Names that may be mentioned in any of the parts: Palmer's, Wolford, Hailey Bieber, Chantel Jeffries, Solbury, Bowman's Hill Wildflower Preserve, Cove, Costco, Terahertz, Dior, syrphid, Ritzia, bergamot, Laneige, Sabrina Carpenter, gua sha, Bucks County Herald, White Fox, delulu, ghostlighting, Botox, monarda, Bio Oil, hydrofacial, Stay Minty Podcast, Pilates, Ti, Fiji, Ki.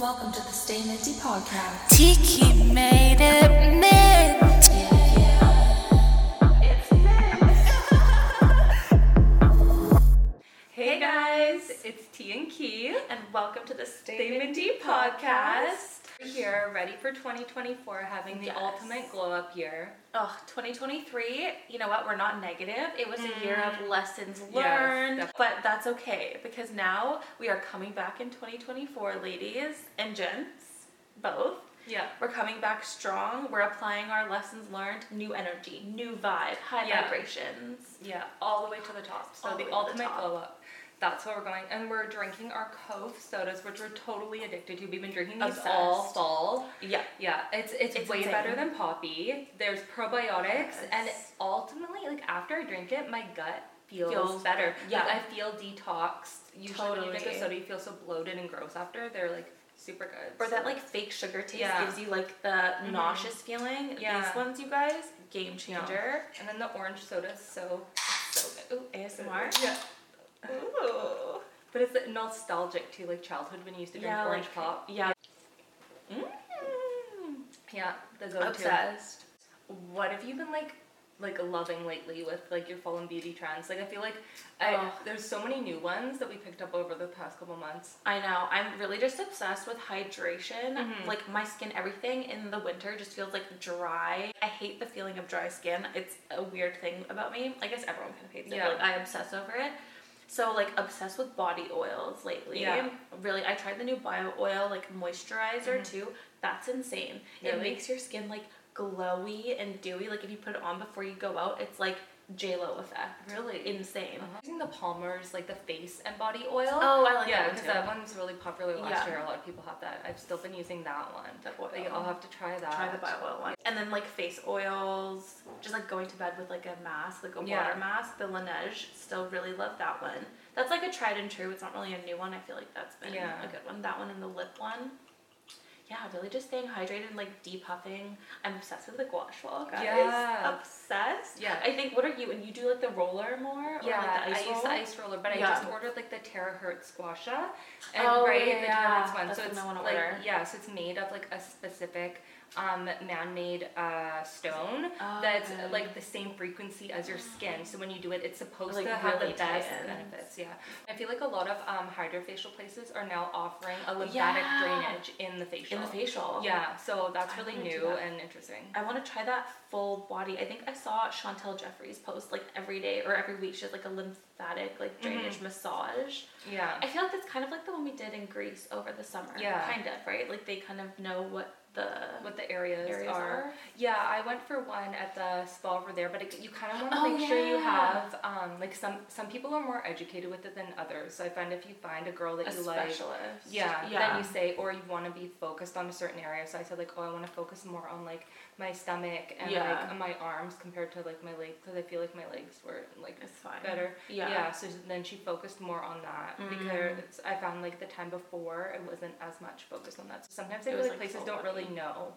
Welcome to the Stay Minty Podcast. Tiki made it mint. Yeah, yeah. It's mint. Hey guys, it's Ti and Ki, and welcome to the Stay Minty Podcast. We're here, ready for 2024, having the ultimate glow-up year. Oh, 2023, you know what, we're not negative. It was a year of lessons learned, but that's okay, because now we are coming back in 2024, ladies and gents, both. Yeah. We're coming back strong. We're applying our lessons learned, new energy, new vibe, high vibrations. Yeah, all the way to the top. So the ultimate glow-up. That's where we're going. And we're drinking our Cove sodas, which we're totally addicted to. We've been drinking these all fall. Yeah. Yeah. It's way insane. Better than poppy. There's probiotics. Yes. And ultimately, like, after I drink it, my gut feels better. Yeah. Like, I feel detoxed. Usually when you drink a soda, you feel so bloated and gross after. They're, like, super good. Or so that, like, fake sugar taste gives you, like, the nauseous feeling. Yeah. These ones, you guys, game changer. Yeah. And then the orange soda is so good. Ooh, ASMR. Yeah. Ooh. But it's nostalgic to, like, childhood when you used to drink orange pop. Yeah. Mm. Yeah, the go-to. Obsessed. What have you been, like loving lately with, like, your fall and beauty trends? Like, I feel like there's so many new ones that we picked up over the past couple months. I know. I'm really just obsessed with hydration. Mm-hmm. Like, my skin, everything in the winter just feels, like, dry. I hate the feeling of dry skin. It's a weird thing about me. I guess everyone kind of hates it. Yeah. Like, I obsess over it. So, like, obsessed with body oils lately. Yeah. Really, I tried the new Bio Oil, like, moisturizer, too. That's insane. Really? It makes your skin, like, glowy and dewy. Like, if you put it on before you go out, it's, like, J-Lo effect. Really? Insane. I'm using the Palmer's, like, the face and body oil. Oh, I like that one, because that one's really popular last year. A lot of people have that. I've still been using that one. The oil. I'll have to try that. Try the Bio Oil one. And then, like, face oils. Just, like, going to bed with, like, a mask, like a water mask. The Laneige. Still really love that one. That's, like, a tried and true. It's not really a new one. I feel like that's been a good one. That one and the lip one. Yeah, really just staying hydrated and, like, depuffing. I'm obsessed with the gouache wall, guys. Yeah. Obsessed. Yeah. I think, what are you? And you do, like, the roller more? Yeah, or, like, the ice roller? I use the ice roller, but I just ordered, like, the Terahertz guasha. And the Terahertz one. That's so it's, like, order. Yeah, so it's made of, like, a specific man-made stone that's, like, the same frequency as your skin. So when you do it, it's supposed to have the best benefits. Yeah. I feel like a lot of hydrofacial places are now offering a lymphatic drainage in the facial. Yeah. So that's really new and interesting. I want to try that full body. I think I saw Chantel Jeffries post, like, every day or every week. She has, like, a lymphatic, like, drainage massage. Yeah. I feel like that's kind of like the one we did in Greece over the summer. Yeah. Kind of, right? Like, they kind of know what the areas are. Yeah, I went for one at the spa over there, but you kind of want to make sure you have like some people are more educated with it than others. So I find if you find a girl that you like, a specialist, then you say, or you want to be focused on a certain area. So I said, like, I want to focus more on, like, my stomach and like my arms compared to, like, my legs, because I feel like my legs were, like, better. Yeah. So then she focused more on that because I found, like, the time before it wasn't as much focused on that. So sometimes I feel like places don't really know.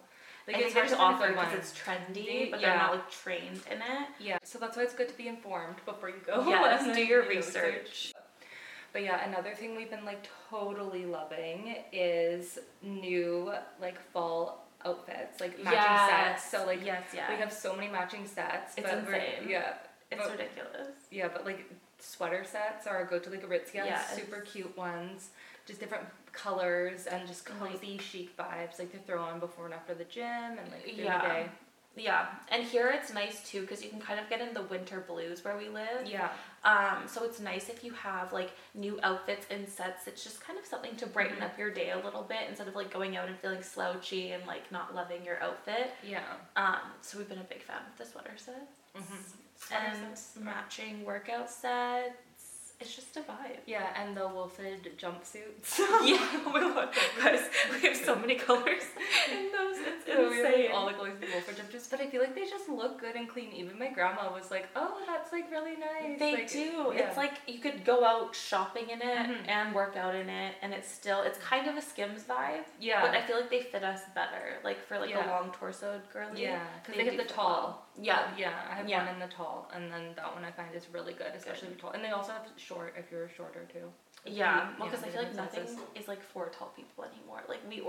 Like, it's just awkward because it's trendy, but they're not, like, trained in it. Yeah. So that's why it's good to be informed before you go. Yes, do your research. But yeah, another thing we've been, like, totally loving is new, like, fall outfits, like matching sets. So, like, we have so many matching sets. It's insane. It's ridiculous. Yeah, but, like, sweater sets are a go-to, like, Ritzia, super cute ones. Just different colors and just cozy, chic vibes, like, to throw on before and after the gym and, like, through the day. Yeah, and here it's nice, too, because you can kind of get in the winter blues where we live. Yeah. So it's nice if you have, like, new outfits and sets. It's just kind of something to brighten up your day a little bit instead of, like, going out and feeling slouchy and, like, not loving your outfit. Yeah. So we've been a big fan of the sweater sets. And matching workout sets. It's just a vibe. Yeah, and the Wolford jumpsuits. Oh my god, guys, we have so many colors in those it's insane. We really all the clothes from Wolford have just, but I feel like they just look good and clean. Even my grandma was like, "Oh, that's like really nice." They like, do. Yeah. It's like you could go out shopping in it and work out in it, and it's still, it's kind of a Skims vibe. Yeah. But I feel like they fit us better, like for like a long torsoed girly. Yeah, because they have the tall. Yeah. Yeah, I have one in the tall, and then that one I find is really good, especially the tall. And they also have short if you're shorter too. Yeah, well, because I feel like nothing is like for tall people anymore. Like we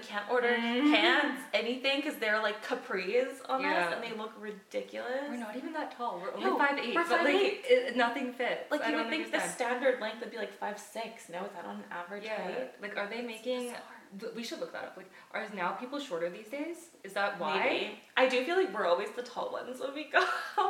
can't order pants, anything, because they're like capris on us, and they look ridiculous. We're not even that tall. We're only 5'8", but 5'8". Like nothing fits. Like you would think the standard length would be like 5'6". No, is that on average height? Like, are they making? We should look that up. Like, are now people shorter these days? Is that why? Maybe. I do feel like we're always the tall ones when we go.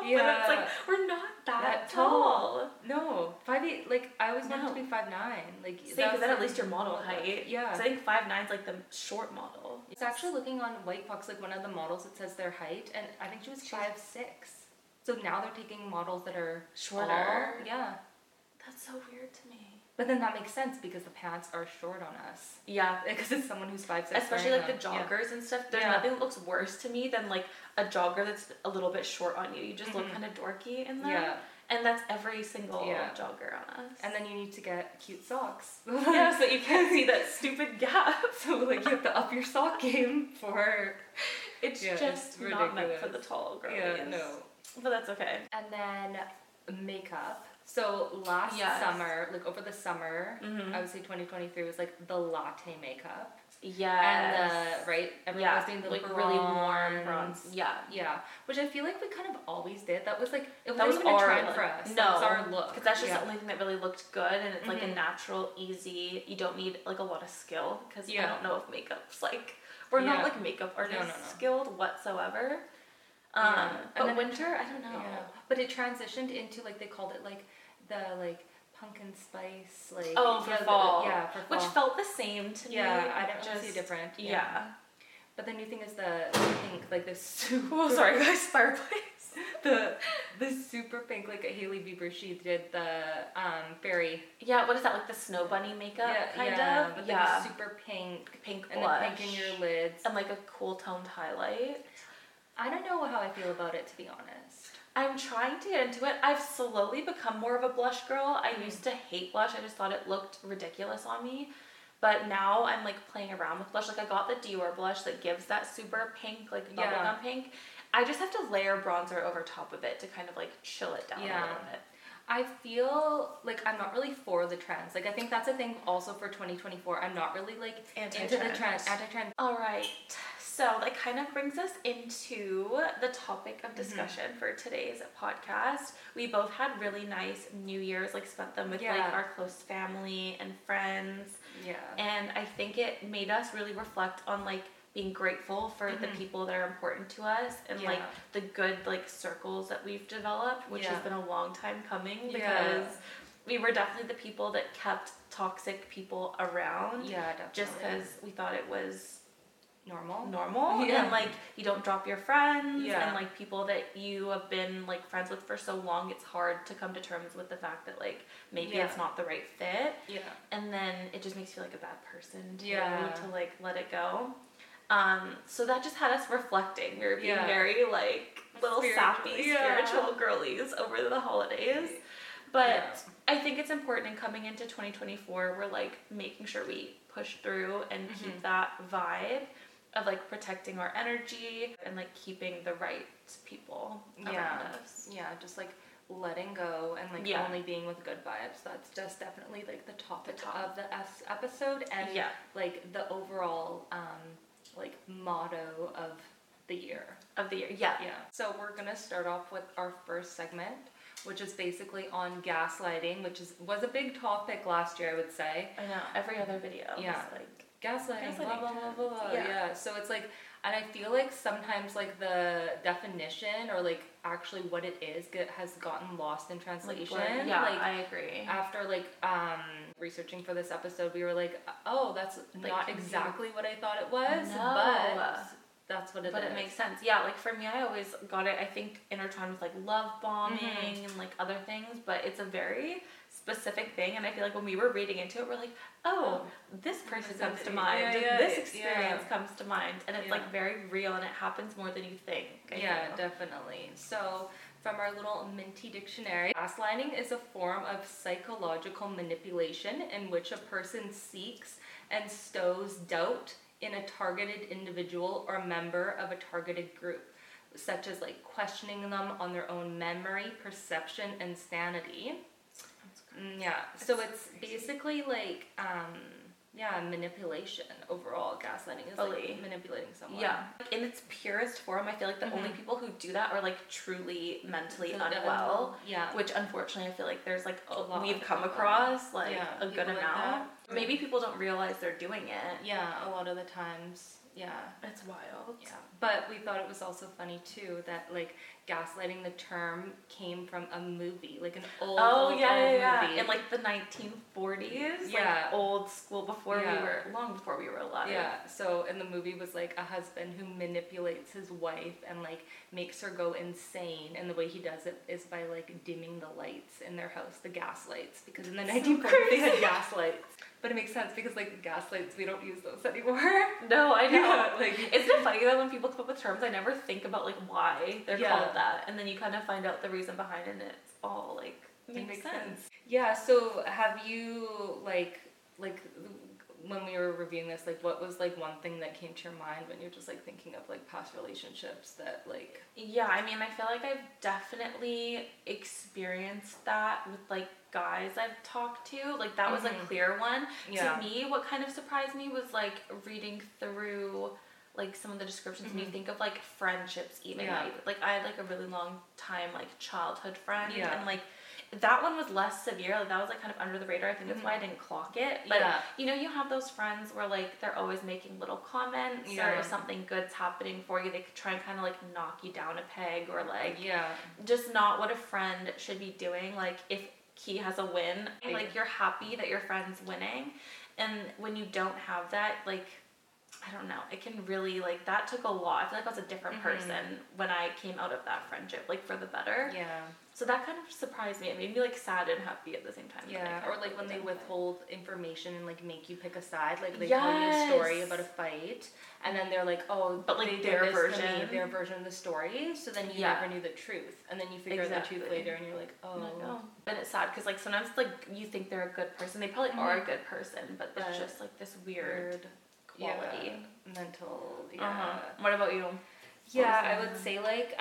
Yeah. But it's like, we're not that tall. No. 5'8", like, I was meant to be 5'9". Like, see, because then at least your model height. Yeah. So I think 5'9" is like the short model. It's actually looking on White Fox, like one of the models, it says their height, and I think she was 5'6". So now they're taking models that are shorter. Tall. Yeah. That's so weird to me. But then that makes sense because the pants are short on us. Yeah. Because it's someone who's 5'6". Especially like the joggers and stuff. There's nothing that looks worse to me than like a jogger that's a little bit short on you. You just look kind of dorky in them. Yeah. And that's every single jogger on us. And then you need to get cute socks. Yeah, so you can't see that stupid gap. So like you have to up your sock game for... It's just ridiculous. Not meant for the tall girlies. Yeah, no. But that's okay. And then makeup. So last summer, like over the summer, I would say 2023 was like the latte makeup. Yeah. And the, everyone was doing the like really warm bronze. Yeah. Yeah. Which I feel like we kind of always did. That was like, it wasn't even a trend for us. No. That was our look. Because that's just the only thing that really looked good, and it's like a natural, easy, you don't need like a lot of skill, because I don't know if makeup's like, we're not like makeup artists skilled whatsoever. But then winter, I don't know. Yeah. But it transitioned into like, they called it like the like pumpkin spice, like for fall. For fall. Which felt the same to me. Yeah, I don't really see different. Yeah. But the new thing is the pink, like the super sorry guys, fireplace. The super pink, like a Hailey Bieber, she did the fairy. Yeah, what is that, like the snow bunny makeup kind of? But like super pink blush. And the pink in your lids. And like a cool toned highlight. I don't know how I feel about it, to be honest. I'm trying to get into it. I've slowly become more of a blush girl. I used to hate blush. I just thought it looked ridiculous on me. But now I'm like playing around with blush. Like I got the Dior blush that gives that super pink, like bubblegum pink. I just have to layer bronzer over top of it to kind of like chill it down a little bit. I feel like I'm not really for the trends. Like I think that's a thing also for 2024. I'm not really like into the trends. Anti-trend. All right. So that kind of brings us into the topic of discussion for today's podcast. We both had really nice New Year's, like spent them with like our close family and friends. Yeah. And I think it made us really reflect on like being grateful for the people that are important to us and like the good like circles that we've developed, which has been a long time coming because we were definitely the people that kept toxic people around. Yeah, definitely. Just because we thought it was... normal and like you don't drop your friends and like people that you have been like friends with for so long, it's hard to come to terms with the fact that like maybe it's not the right fit and then it just makes you like a bad person too, to like let it go. So that just had us reflecting. We were being very like little sappy spiritual girlies over the holidays, but I think it's important in coming into 2024 we're like making sure we push through and keep that vibe of like protecting our energy and like keeping the right people around us. Yeah, just like letting go and like only being with good vibes. That's just definitely like the topic of the episode and like the overall like motto of the year. So we're gonna start off with our first segment, which is basically on gaslighting, which was a big topic last year, I would say. I know, every other video was like... gaslighting, blah, blah, blah, blah, blah. Yeah, so it's like... And I feel like sometimes like the definition or like actually what it is has gotten lost in translation. Like, I agree. After like researching for this episode, we were like, oh, that's like, not exactly what I thought it was, but... That's what it is. But it makes sense. Yeah, like for me, I always got it, I think, intertwined with like love bombing and like other things, but it's a very specific thing. And I feel like when we were reading into it, we're like, oh, this person comes to mind, this experience comes to mind, and it's like very real and it happens more than you think. I know. Definitely. So from our little Minty dictionary, gaslighting is a form of psychological manipulation in which a person seeks and stows doubt in a targeted individual or member of a targeted group, such as like questioning them on their own memory, perception, and sanity. That's so crazy. Basically like manipulation overall. Gaslighting is like manipulating someone. Yeah, like in its purest form. I feel like the only people who do that are like truly mentally unwell. Yeah, which unfortunately I feel like there's like a lot we've come across like a good amount. Like maybe people don't realize they're doing it. Yeah, a lot of the times. Yeah, it's wild. Yeah, but we thought it was also funny too that like gaslighting, the term came from a movie, like an old movie in like the 1940s, like old school, before we were, long before we were alive. Yeah, so and the movie was like a husband who manipulates his wife and like makes her go insane, and the way he does it is by like dimming the lights in their house, the gas lights, because in the 1940s they had gas lights. But it makes sense because like gaslights, we don't use those anymore. No, I know. Yeah, like, isn't it funny that when people come up with terms, I never think about like why they're called that, and then you kind of find out the reason behind it, and it's all like makes sense. Yeah. So have you like when we were reviewing this, like what was like one thing that came to your mind when you're just like thinking of like past relationships that like? Yeah, I mean, I feel like I've definitely experienced that with like guys I've talked to. Like that was a clear one. Yeah. To me, what kind of surprised me was like reading through like some of the descriptions when you think of like friendships even. Yeah. Like I had like a really long time like childhood friend and like that one was less severe. Like that was like kind of under the radar. I think that's why I didn't clock it. But you know, you have those friends where like they're always making little comments or if something good's happening for you, they could try and kind of like knock you down a peg or like just not what a friend should be doing. Like if Ki has a win, like you're happy that your friend's winning, and when you don't have that, like I don't know, it can really like, that took a lot. I feel like I was a different person when I came out of that friendship, like for the better. Yeah. So that kind of surprised me. It made me like sad and happy at the same time. Yeah. Or like when they withhold information and like make you pick a side, like they tell you a story about a fight, and then they're like, oh, but like their version of the story. So then you never knew the truth, and then you figure out the truth later, and you're like, oh. Then it's sad because like sometimes like you think they're a good person, they probably are a good person, but there's just like this weird quality. Yeah. Mental. Yeah. What about you? Yeah, I would say like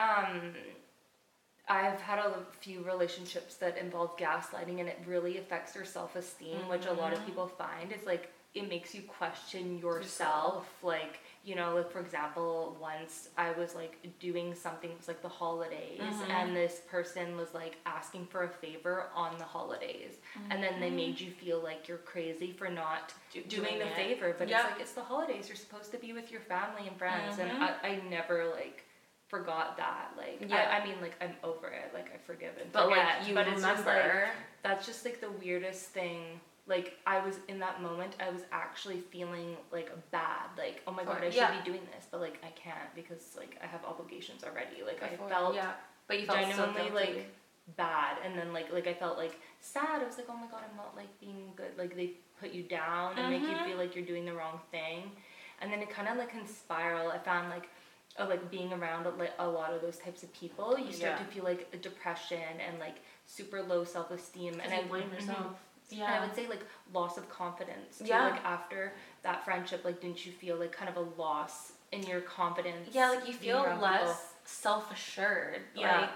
I've had a few relationships that involve gaslighting, and it really affects your self-esteem, which a lot of people find is like it makes you question yourself. Like, you know, like for example, once I was like doing something, it was like the holidays, and this person was like asking for a favor on the holidays, and then they made you feel like you're crazy for not doing the favor, but it's like, it's the holidays, you're supposed to be with your family and friends, and I never like forgot that. Like I mean, like I'm over it, like I forgive and forget, but like you remember. It's just, like, that's just like the weirdest thing. Like, I was, in that moment, I was actually feeling, like, bad. Like, oh my God, I should be doing this, but, like, I can't because, like, I have obligations already. Like, I felt but you felt genuinely, so like, bad. And then, like, I felt, like, sad. I was like, oh my God, I'm not, like, being good. Like, they put you down and make you feel like you're doing the wrong thing. And then it kind of, like, can spiral. I found, like, being around a lot of those types of people, you start to feel, like, a depression and, like, super low self-esteem. And I blame yourself. Yeah. And I would say, like, loss of confidence, too. Yeah. Like, after that friendship, like, didn't you feel, like, kind of a loss in your confidence? Yeah, like, you feel less self-assured, like,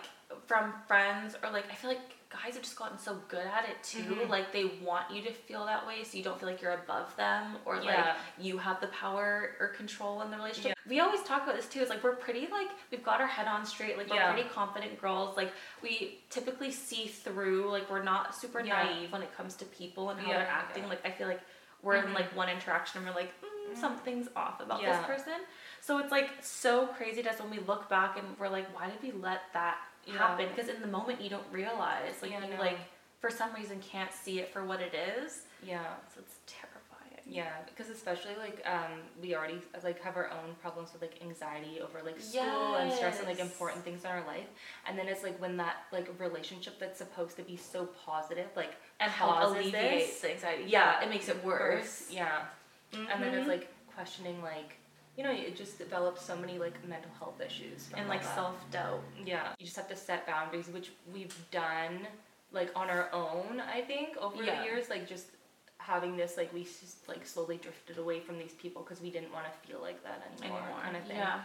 from friends, or, like, I feel like guys have just gotten so good at it, too. Like, they want you to feel that way so you don't feel like you're above them, or, like, you have the power or control in the relationship. Yeah. We always talk about this, too. It's, like, we're pretty, like, we've got our head on straight. Like, we're pretty confident girls. Like, we typically see through. Like, we're not super naive when it comes to people and how they're acting. Yeah. Like, I feel like we're in, like, one interaction and we're like, something's off about this person. So it's, like, so crazy to us when we look back and we're like, why did we let that happen? Because in the moment, you don't realize. Like, you, like, for some reason can't see it for what it is. Yeah. So it's terrible. Yeah, because especially, like, we already, like, have our own problems with, like, anxiety over, like, school and stress and, like, important things in our life. And then it's, like, when that, like, relationship that's supposed to be so positive, like, and help alleviate the anxiety. Yeah, it makes it worse. Yeah. Mm-hmm. And then it's like questioning, like, you know, it just develops so many like mental health issues and like self-doubt. Yeah, you just have to set boundaries, which we've done like on our own, I think, over the years, like just having this, like, we just like slowly drifted away from these people because we didn't want to feel like that anymore kind of thing. Yeah.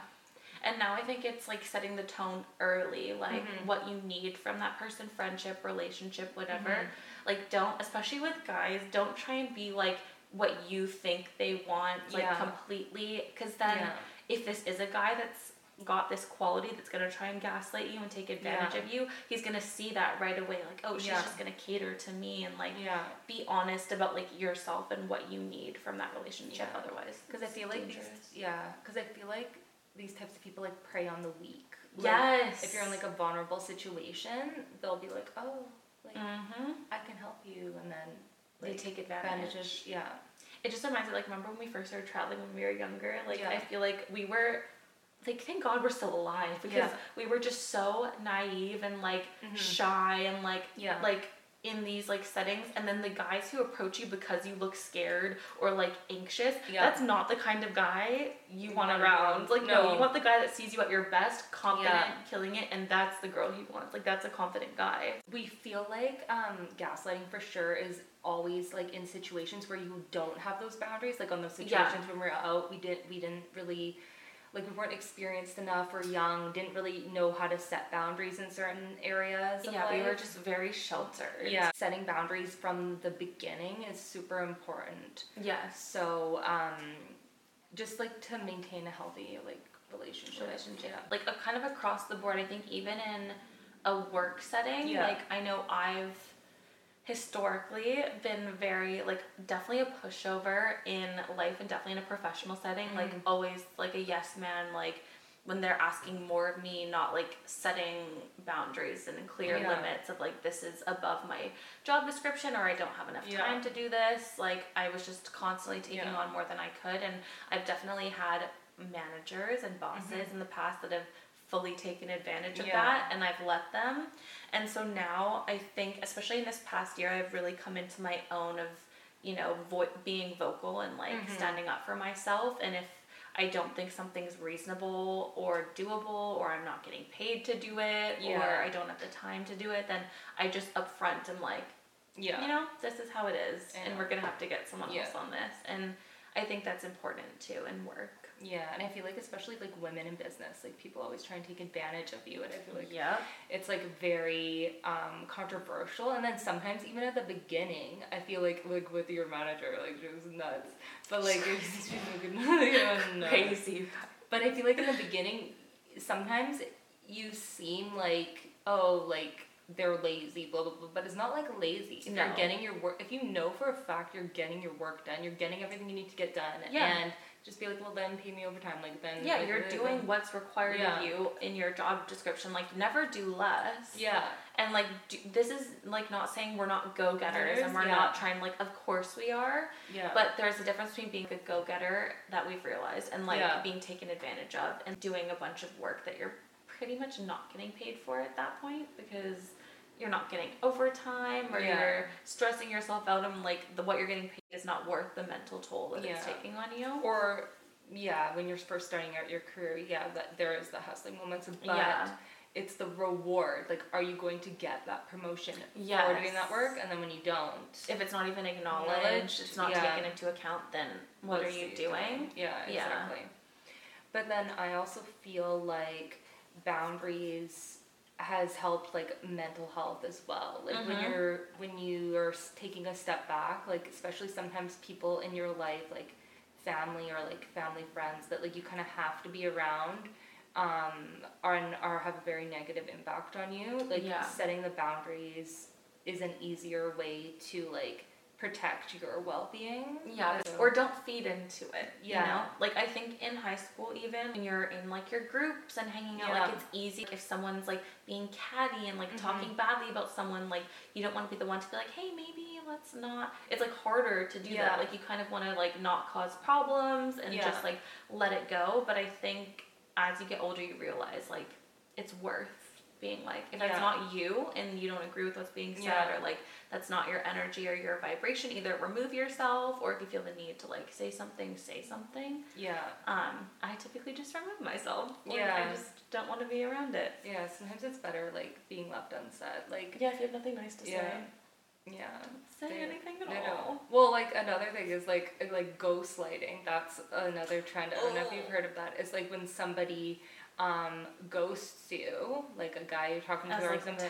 And now I think it's like setting the tone early, like what you need from that person, friendship, relationship, whatever. Like, don't, especially with guys, don't try and be like what you think they want, like completely, because then if this is a guy that's got this quality that's going to try and gaslight you and take advantage of you, he's going to see that right away, like, oh, she's just going to cater to me, and like be honest about like yourself and what you need from that relationship otherwise. Because I feel like these types of people like prey on the weak. Like, yes. If you're in like a vulnerable situation, they'll be like, oh, like I can help you, and then like, they take advantage. Yeah. It just reminds me, like, remember when we first started traveling when we were younger? Like, I feel like we were, like, thank God we're still alive, because we were just so naive and like shy and like like in these like settings, and then the guys who approach you because you look scared or like anxious, that's not the kind of guy you want around. Like, no, you want the guy that sees you at your best, confident, killing it, and that's the girl he wants. Like, that's a confident guy. We feel like gaslighting for sure is always like in situations where you don't have those boundaries. Like, on those situations when we're out, we didn't really, like, we weren't experienced enough or young, didn't really know how to set boundaries in certain areas. Yeah, we were just very sheltered. Yeah. Setting boundaries from the beginning is super important. Yeah. So, just, like, to maintain a healthy, like, relationship. Yeah. Like, kind of across the board, I think even in a work setting, like, I know I've historically been very, like, definitely a pushover in life, and definitely in a professional setting, like always like a yes man, like when they're asking more of me, not like setting boundaries and clear limits of like, this is above my job description, or I don't have enough time to do this. Like, I was just constantly taking on more than I could, and I've definitely had managers and bosses in the past that have fully taken advantage of that, and I've let them. And so now I think, especially in this past year, I've really come into my own of, you know, being vocal and like standing up for myself. And if I don't think something's reasonable or doable, or I'm not getting paid to do it, or I don't have the time to do it, then I just upfront and like, you know, this is how it is, and we're gonna have to get someone else on this. And I think that's important too in work. Yeah, and I feel like especially, like, women in business, like, people always try and take advantage of you, and I feel like it's, like, very controversial, and then sometimes even at the beginning, I feel like, with your manager, like, she was nuts, but, like, she's like, no. Crazy. But I feel like in the beginning, sometimes you seem like, oh, like, they're lazy, blah, blah, blah, but it's not, like, lazy. If you're getting your work, if you know for a fact you're getting your work done, you're getting everything you need to get done, and just be like, well, then pay me overtime, like, then... Yeah, like, you're doing what's required of you in your job description. Like, never do less. Yeah. And, like, this is, like, not saying we're not go-getters, and we're not trying, like, of course we are. Yeah. But there's a difference between being a go-getter that we've realized and, like, being taken advantage of, and doing a bunch of work that you're pretty much not getting paid for at that point, because you're not getting overtime, or you're stressing yourself out, and like what you're getting paid is not worth the mental toll that it's taking on you. Or when you're first starting out your career, that there is the hustling moments, but it's the reward. Like, are you going to get that promotion for doing that work? And then when you don't, if it's not even acknowledged, it's not taken into account, then what are you doing? Yeah, exactly. But then I also feel like boundaries has helped, like, mental health as well. Like, when you are taking a step back, like, especially sometimes people in your life, like family or like family friends that like you kind of have to be around, are have a very negative impact on you. Like, setting the boundaries is an easier way to like protect your well-being. Yeah, so. Or don't feed into it, you know? Like, I think in high school even, when you're in, like, your groups and hanging out, like, it's easy if someone's, like, being catty and, like, talking badly about someone, like, you don't want to be the one to be like, hey, maybe let's not. It's, like, harder to do that. Like, you kind of want to, like, not cause problems and just, like, let it go. But I think as you get older, you realize, like, it's worth being like. If that's not you and you don't agree with what's being said or like that's not your energy or your vibration, either remove yourself, or if you feel the need to like say something, say something. Yeah. I typically just remove myself. Like, I just don't want to be around it. Yeah, sometimes it's better like being left unsaid. Like if you have nothing nice to say. Yeah. Don't say anything at all. Well, like another thing is like ghostlighting. That's another trend. I don't know if you've heard of that. It's like when somebody ghosts you, like a guy you're talking to or like something,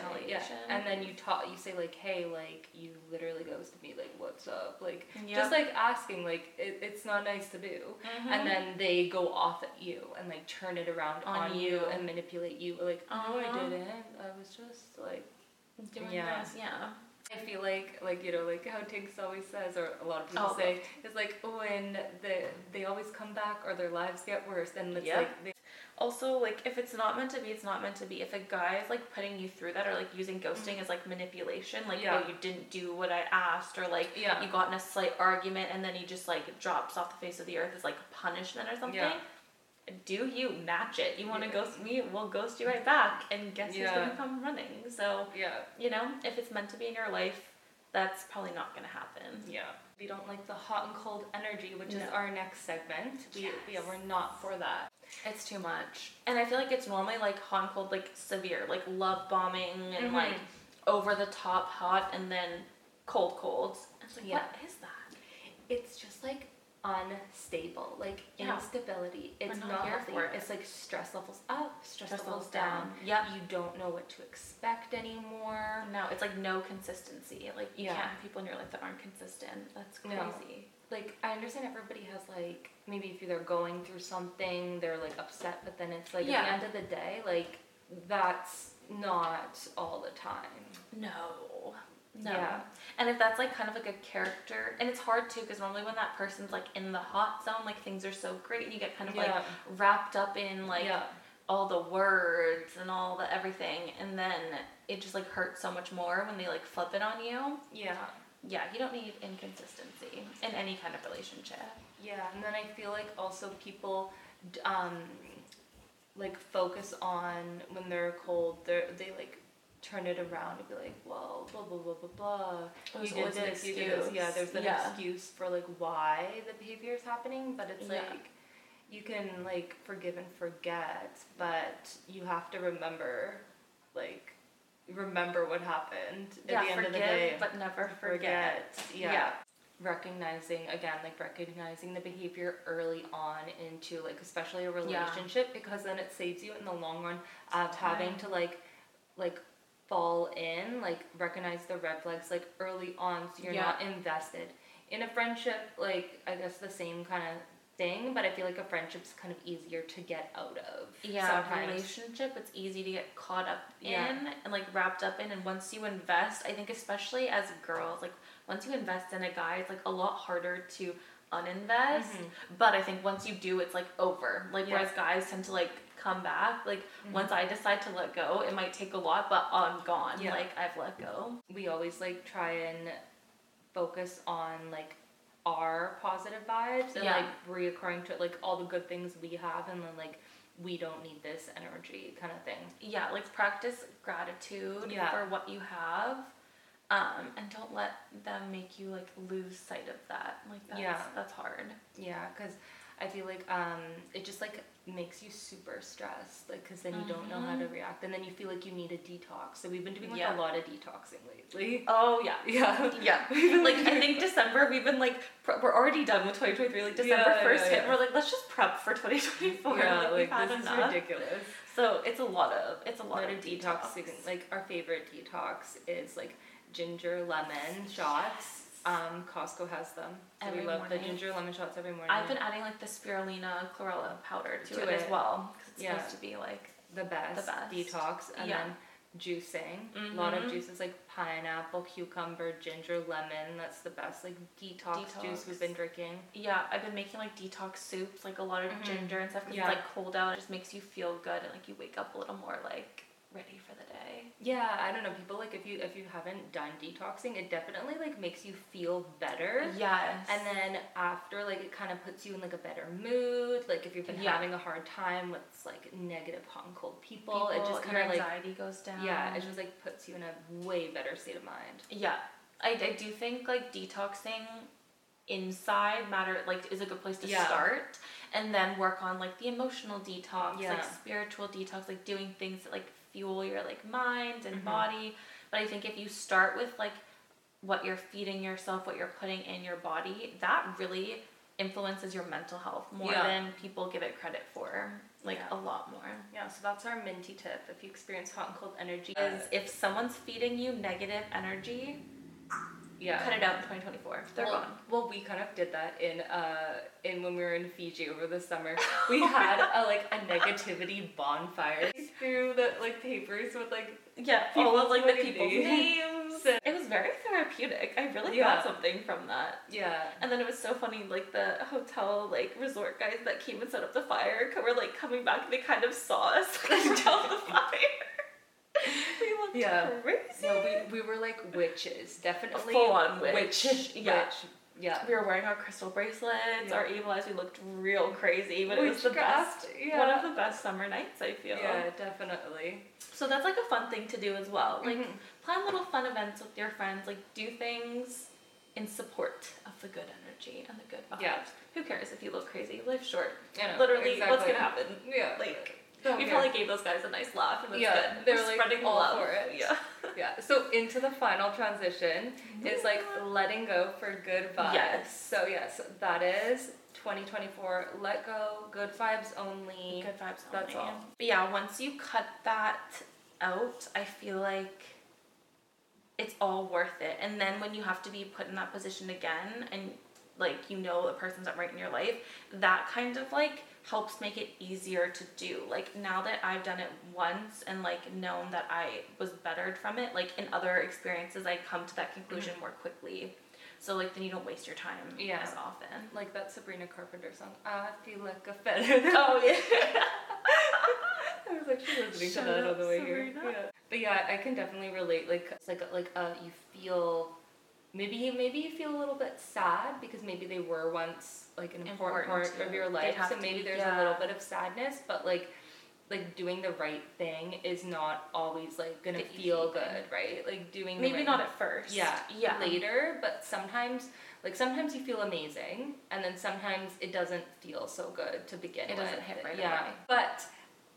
and then you say like, hey, like you literally ghosted me, like what's up, like just like asking, like it's not nice to do, and then they go off at you and like turn it around on you and manipulate you, like oh I didn't, I was just like doing this. I feel like, you know, like how Tiggs always says, or a lot of people say, it's like when they always come back or their lives get worse, and it's like... Also, like, if it's not meant to be, it's not meant to be. If a guy is, like, putting you through that, or, like, using ghosting as, like, manipulation, like, oh, you didn't do what I asked, or, like, you got in a slight argument, and then he just, like, drops off the face of the earth as, like, punishment or something... Yeah. Do you match it? You want to ghost me? We'll ghost you right back, and guess who's going to come running? So, you know, if it's meant to be in your life, that's probably not going to happen. Yeah. We don't like the hot and cold energy, which is our next segment. We're not for that. It's too much. And I feel like it's normally, like, hot and cold, like, severe. Like, love bombing and, like, over-the-top hot and then cold. It's like, what is that? It's just, like... unstable, like instability. It's not healthy. It's like stress levels up, stress levels down. You don't know what to expect anymore. No, it's like no consistency. Like you can't have people in your life that aren't consistent. That's crazy. No. Like I understand everybody has like maybe if they're going through something, they're like upset, but then it's like at the end of the day, like that's not all the time. No. Yeah. And if that's like kind of like a character, and it's hard too because normally when that person's like in the hot zone, like things are so great and you get kind of like wrapped up in like all the words and all the everything, and then it just like hurts so much more when they like flip it on you. Yeah, you don't need inconsistency in any kind of relationship. Yeah, and then I feel like also people like focus on when they're cold, they like turn it around and be like, well, blah, blah, blah, blah, blah. There's always an excuse. There's an excuse for, like, why the behavior is happening, but it's, like, you can, like, forgive and forget, but you have to remember what happened at the end of the day. But never forget. Yeah. Recognizing the behavior early on into, like, especially a relationship, because then it saves you in the long run of having to, like, fall in, like, recognize the red flags, like, early on, so you're not invested. In a friendship, like, I guess the same kind of thing, but I feel like a friendship's kind of easier to get out of. Yeah, a relationship, it's easy to get caught up in and, like, wrapped up in, and once you invest, I think especially as girls, like, once you invest in a guy, it's, like, a lot harder to uninvest, but I think once you do, it's, like, over. Like, whereas guys tend to, like, come back, like once I decide to let go, it might take a lot, but I'm gone. Like I've let go. We always like try and focus on like our positive vibes and like reoccurring to like all the good things we have, and then like we don't need this energy kind of thing. Yeah, like practice gratitude for what you have, and don't let them make you like lose sight of that. Like that's hard. Yeah, because I feel like it just like makes you super stressed, like, because then you don't know how to react, and then you feel like you need a detox. So we've been doing like a lot of detoxing lately. Oh yeah. Like I think December, we've been like we're already done with 2023. Like December 1st hit, we're like, let's just prep for 2024. Yeah, like we've had this enough. Is ridiculous. So it's a lot of detoxing. Like our favorite detox is like ginger lemon shots. Costco has them. So we love the ginger lemon shots every morning. I've been adding like the spirulina chlorella powder to it as well. It's supposed to be like the best detox. And then juicing. A lot of juices like pineapple, cucumber, ginger, lemon. That's the best like detox juice we've been drinking. Yeah, I've been making like detox soups, like a lot of ginger and stuff because it's like cold out. It just makes you feel good and like you wake up a little more like ready for the day. Yeah, I don't know. People, like, if you haven't done detoxing, it definitely, like, makes you feel better. Yes. And then after, like, it kind of puts you in, like, a better mood. Like, if you've been having a hard time with, like, negative, hot and cold people, it just kind of, like, anxiety goes down. Yeah, it just, like, puts you in a way better state of mind. Yeah. I do think, like, detoxing inside is a good place to start, and then work on, like, the emotional detox, like, spiritual detox, like, doing things that, like, fuel your, like, mind and body. But I think if you start with, like, what you're feeding yourself, what you're putting in your body, that really influences your mental health more than people give it credit for, like, a lot more. Yeah, so that's our minty tip. If you experience hot and cold energy, is if someone's feeding you negative energy, cut it out in 2024. They're gone. Well, we kind of did that in when we were in Fiji over the summer. We had a negativity bonfire. Threw the, like, papers with, like, all of, like, the people's names. And it was very therapeutic. I really got something from that. Yeah. And then it was so funny, like, the hotel, like, resort guys that came and set up the fire were, like, coming back, and they kind of saw us, like, down the fire. We looked crazy. No, we were like witches. Definitely. Full on witch. Yeah. Witch. Yeah. We were wearing our crystal bracelets, our evil eyes. We looked real crazy, but it was the best. Yeah. One of the best summer nights, I feel. Yeah, definitely. So that's, like, a fun thing to do as well. Like, plan little fun events with your friends. Like, do things in support of the good energy and the good vibes. Yeah. Who cares if you look crazy? Life's short. I know, literally, exactly. What's gonna happen? Yeah. Like. Oh, we probably gave those guys a nice laugh, and it was good. They were like, spreading all love. For it. Yeah. Yeah. So into the final transition is, like, letting go for good vibes. Yes. So that is 2024. Let go. Good vibes only. Good vibes only. That's all. But yeah, once you cut that out, I feel like it's all worth it. And then when you have to be put in that position again, and, like, you know the person's not right in your life, that kind of, like, helps make it easier to do. Like, now that I've done it once and, like, known that I was bettered from it, like, in other experiences I come to that conclusion more quickly. So, like, then you don't waste your time as often. Like that Sabrina Carpenter song, I feel like a feather. Oh, yeah. I was actually listening to that on the way here. Yeah. But yeah, I can definitely relate. Like, it's like you feel... Maybe you feel a little bit sad because maybe they were once, like, an important part of your life, so maybe there's a little bit of sadness, but like doing the right thing is not always, like, gonna feel good, right? Like, doing maybe not at first, later, but sometimes you feel amazing, and then sometimes it doesn't feel so good to begin with. It doesn't hit right away. But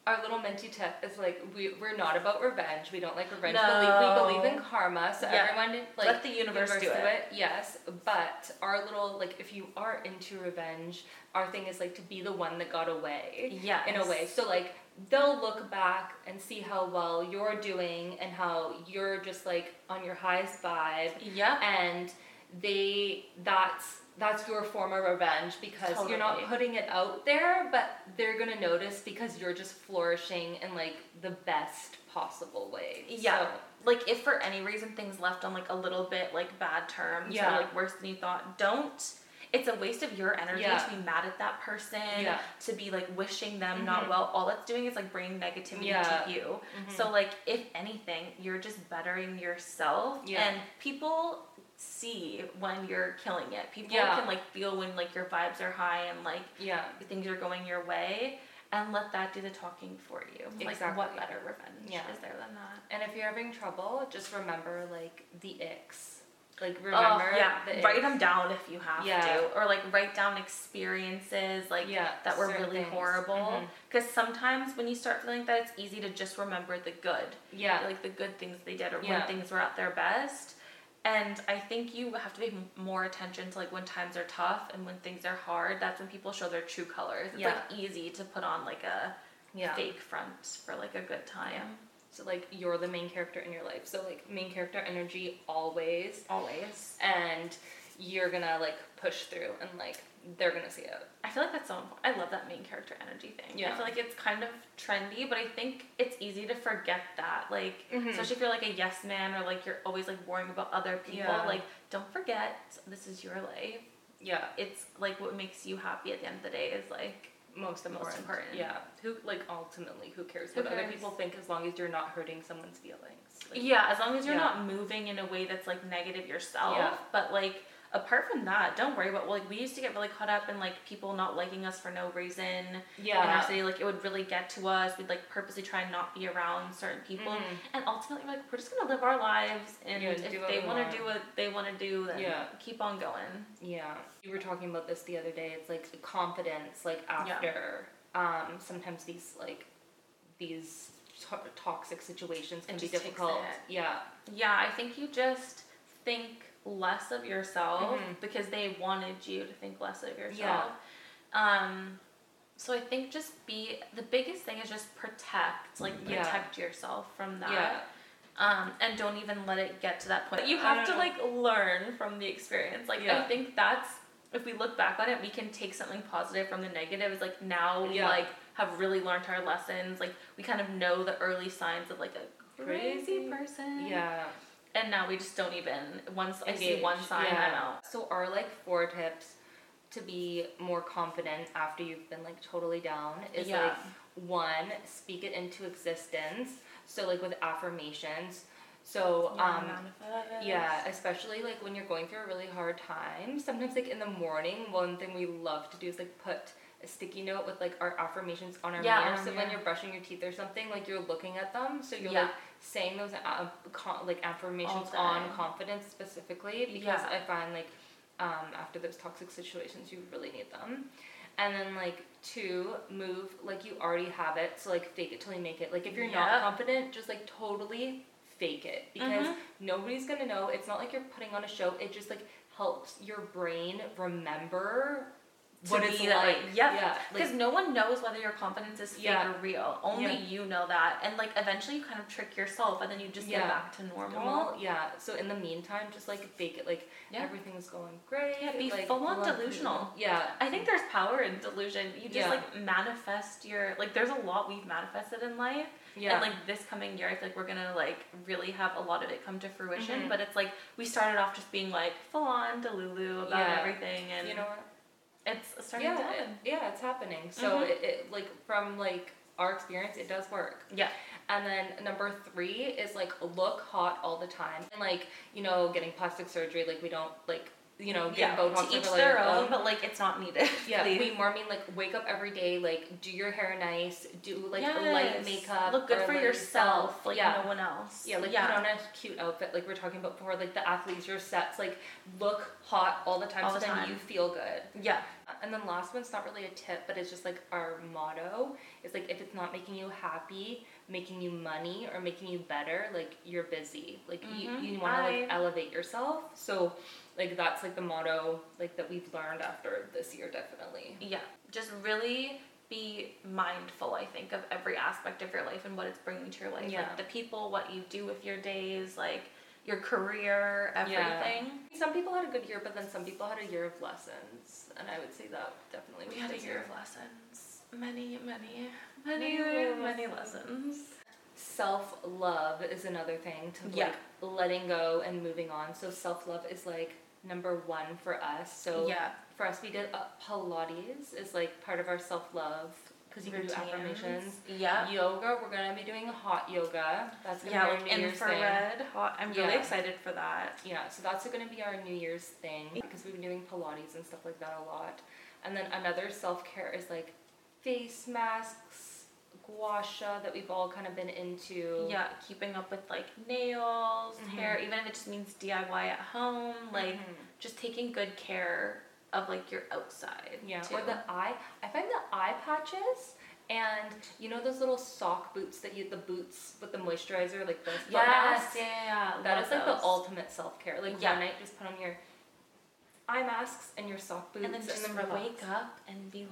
our little minty tip is, like, we're not about revenge. We don't like revenge. No. We believe in karma, so everyone, like, let the universe do it. Yes, but our little, like, if you are into revenge, our thing is, like, to be the one that got away. Yeah. In a way, so, like, they'll look back and see how well you're doing and how you're just, like, on your highest vibe. Yeah. And that's your form of revenge because you're not putting it out there, but they're gonna notice because you're just flourishing in, like, the best possible way. Yeah. So, like, if for any reason things left on, like, a little bit, like, bad terms or, like, worse than you thought, don't. It's a waste of your energy to be mad at that person, to be, like, wishing them not well. All it's doing is, like, bringing negativity to you. So, like, if anything, you're just bettering yourself, and people see when you're killing it. People can, like, feel when, like, your vibes are high and, like, things are going your way, and let that do the talking for you. Exactly. Like, what better revenge is there than that? And if you're having trouble, just remember, like, the icks. Like, remember the icks. Write them down if you have to, or, like, write down experiences, like, that were really horrible, because sometimes when you start feeling like that, it's easy to just remember the good, like, the good things they did, or when things were at their best. And I think you have to pay more attention to, like, when times are tough and when things are hard. That's when people show their true colors. It's, like, easy to put on, like, a fake front for, like, a good time. Yeah. So, like, you're the main character in your life. So, like, main character energy always. Always. And you're gonna, like, push through, and, like, they're gonna see it. I feel like that's so important. I love that main character energy thing. Yeah. I feel like it's kind of trendy, but I think it's easy to forget that. Like, especially if you're, like, a yes man, or, like, you're always, like, worrying about other people. Yeah. Like, don't forget, this is your life. Yeah. It's, like, what makes you happy at the end of the day is, like, most important. Yeah. Who, like, ultimately, who cares what other people think, as long as you're not hurting someone's feelings. Like, yeah, as long as you're not moving in a way that's, like, negative yourself. Yeah. But, like, apart from that, don't worry about, like, we used to get really caught up in, like, people not liking us for no reason. Yeah. In our city, like, it would really get to us. We'd, like, purposely try and not be around certain people. Mm-hmm. And ultimately, like, we're just going to live our lives. And if they want to do what they want to do, then keep on going. Yeah. You were talking about this the other day. It's, like, the confidence, like, after sometimes these toxic situations can be difficult. Yeah. Yeah, I think you just think less of yourself because they wanted you to think less of yourself. Yeah. So I think just the biggest thing is just protect yourself from that. Yeah. And don't even let it get to that point. You have to learn from the experience. I think that's, if we look back on it, we can take something positive from the negative. It's like now we have really learned our lessons. Like we kind of know the early signs of like a crazy person. Yeah. And now we just don't even, once engage. I see one sign, I'm out. So our, 4 tips to be more confident after you've been, totally down is, 1, speak it into existence. So, with affirmations. So, especially, when you're going through a really hard time. Sometimes, in the morning, one thing we love to do is, put a sticky note with, our affirmations on our mirror. So when you're brushing your teeth or something, you're looking at them. So you're, saying those affirmations on confidence specifically because I find after those toxic situations you really need them. And then 2, move you already have it, so fake it till you make it. If you're not confident, just totally fake it because nobody's gonna know. It's not you're putting on a show. It just helps your brain remember what it's like. Yeah. Because no one knows whether your confidence is fake or real. Only you know that. And eventually you kind of trick yourself and then you just get back to normal. Yeah. So in the meantime, just fake it. Everything's going great. Yeah, be full on delusional. Yeah. I think there's power in delusion. You just manifest your there's a lot we've manifested in life. Yeah. And this coming year I feel we're gonna really have a lot of it come to fruition. Mm-hmm. But it's we started off just being full on delulu about everything and you know what? It's starting to happen. Yeah, it's happening. So it from our experience, it does work. Yeah. And then number 3 is look hot all the time. And getting plastic surgery, we don't get Botox. To each their own, but it's not needed. Yeah. We more mean wake up every day, do your hair nice, do light makeup, look good for yourself, no one else. Yeah, put on a cute outfit, we're talking about before, the athleisure sets, look hot all the time, all so the then time. You feel good. Yeah. And then last one's not really a tip, but it's just our motto is if it's not making you happy, making you money, or making you better, you're busy. You want to elevate yourself. So. That's, the motto, that we've learned after this year, definitely. Yeah. Just really be mindful, I think, of every aspect of your life and what it's bringing to your life. Yeah. The people, what you do with your days, your career, everything. Yeah. Some people had a good year, but then some people had a year of lessons. And I would say that definitely was We had a year of lessons. Many lessons. Self-love is another thing to, letting go and moving on. So self-love is, number 1 for us. So for us, we did Pilates is part of our self-love because you can do affirmations. Yeah. Yoga, we're gonna be doing hot yoga. That's gonna be our New Year's thing. Infrared hot. I'm really excited for that. Yeah. So that's gonna be our New Year's thing because we've been doing Pilates and stuff like that a lot. And then another self-care is face masks. Gua sha that we've all kind of been into. Yeah, keeping up with nails, hair, even if it just means DIY at home, just taking good care of your outside. Yeah, too. Or I find the eye patches and you know those little sock boots that the boots with the moisturizer the mask? Yeah. That is the ultimate self-care. One night just put on your eye masks and your sock boots and then just wake up and be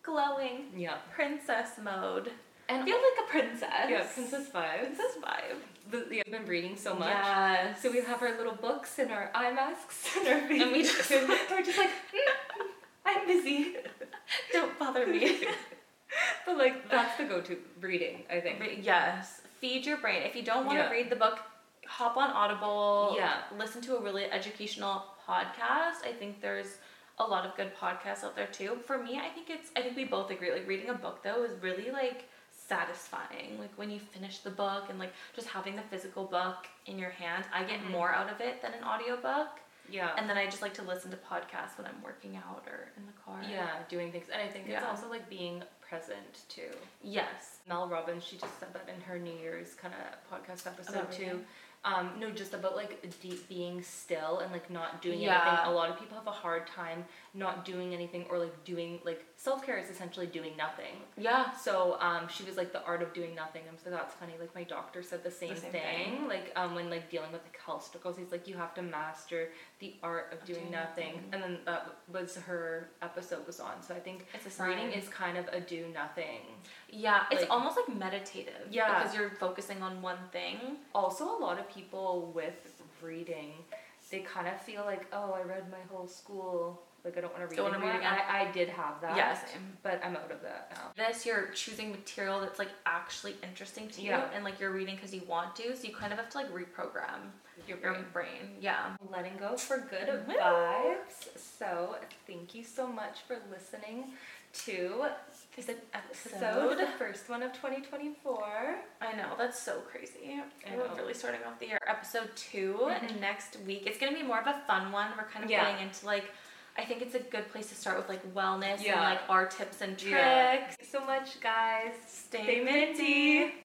glowing. Yeah. Princess mode. And I feel a princess. Yeah, princess vibes. Princess vibe. We've been reading so much. Yes. So we have our little books and our eye masks and our face. And we're just I'm busy. Don't bother me. But that's the go-to reading, I think. Yes. Feed your brain. If you don't want to read the book, hop on Audible. Yeah. Listen to a really educational podcast. I think there's a lot of good podcasts out there too. For me, I think we both agree, like, reading a book though is really, like, satisfying, like when you finish the book and, like, just having the physical book in your hand. I get more out of it than an audiobook. Yeah. And then I just like to listen to podcasts when I'm working out or in the car. Yeah, doing things. And I think it's also like being present too. Yes. Mel Robbins, she just said that in her New Year's kind of podcast episode too. No, just about, like, deep being still and, like, not doing anything. A lot of people have a hard time not doing anything, or, like, doing, like, self-care is essentially doing nothing. Yeah. So, she was, like, the art of doing nothing. I'm so, that's funny. Like, my doctor said the same thing. Like, when, like, dealing with, like, health struggles, he's like, you have to master the art of doing nothing. And then that was her episode was on. So I think reading is kind of a do nothing. Yeah. It's like, almost like meditative. Yeah. Because you're focusing on one thing. Also, a lot of people with reading, they kind of feel like, oh, I read my whole school, like, I don't want to read anymore. I did have that, but I'm out of that now. This, you're choosing material that's, like, actually interesting to you, and, like, you're reading because you want to, so you kind of have to, like, reprogram your brain. Yeah. Letting go for good vibes. So thank you so much for listening to this episode, the first one of 2024. I know, that's so crazy. We're really starting off the year. Episode 2 next week. It's going to be more of a fun one. We're kind of getting into, like, I think it's a good place to start with, like, wellness and, like, our tips and tricks. Thanks so much, guys. Stay minty.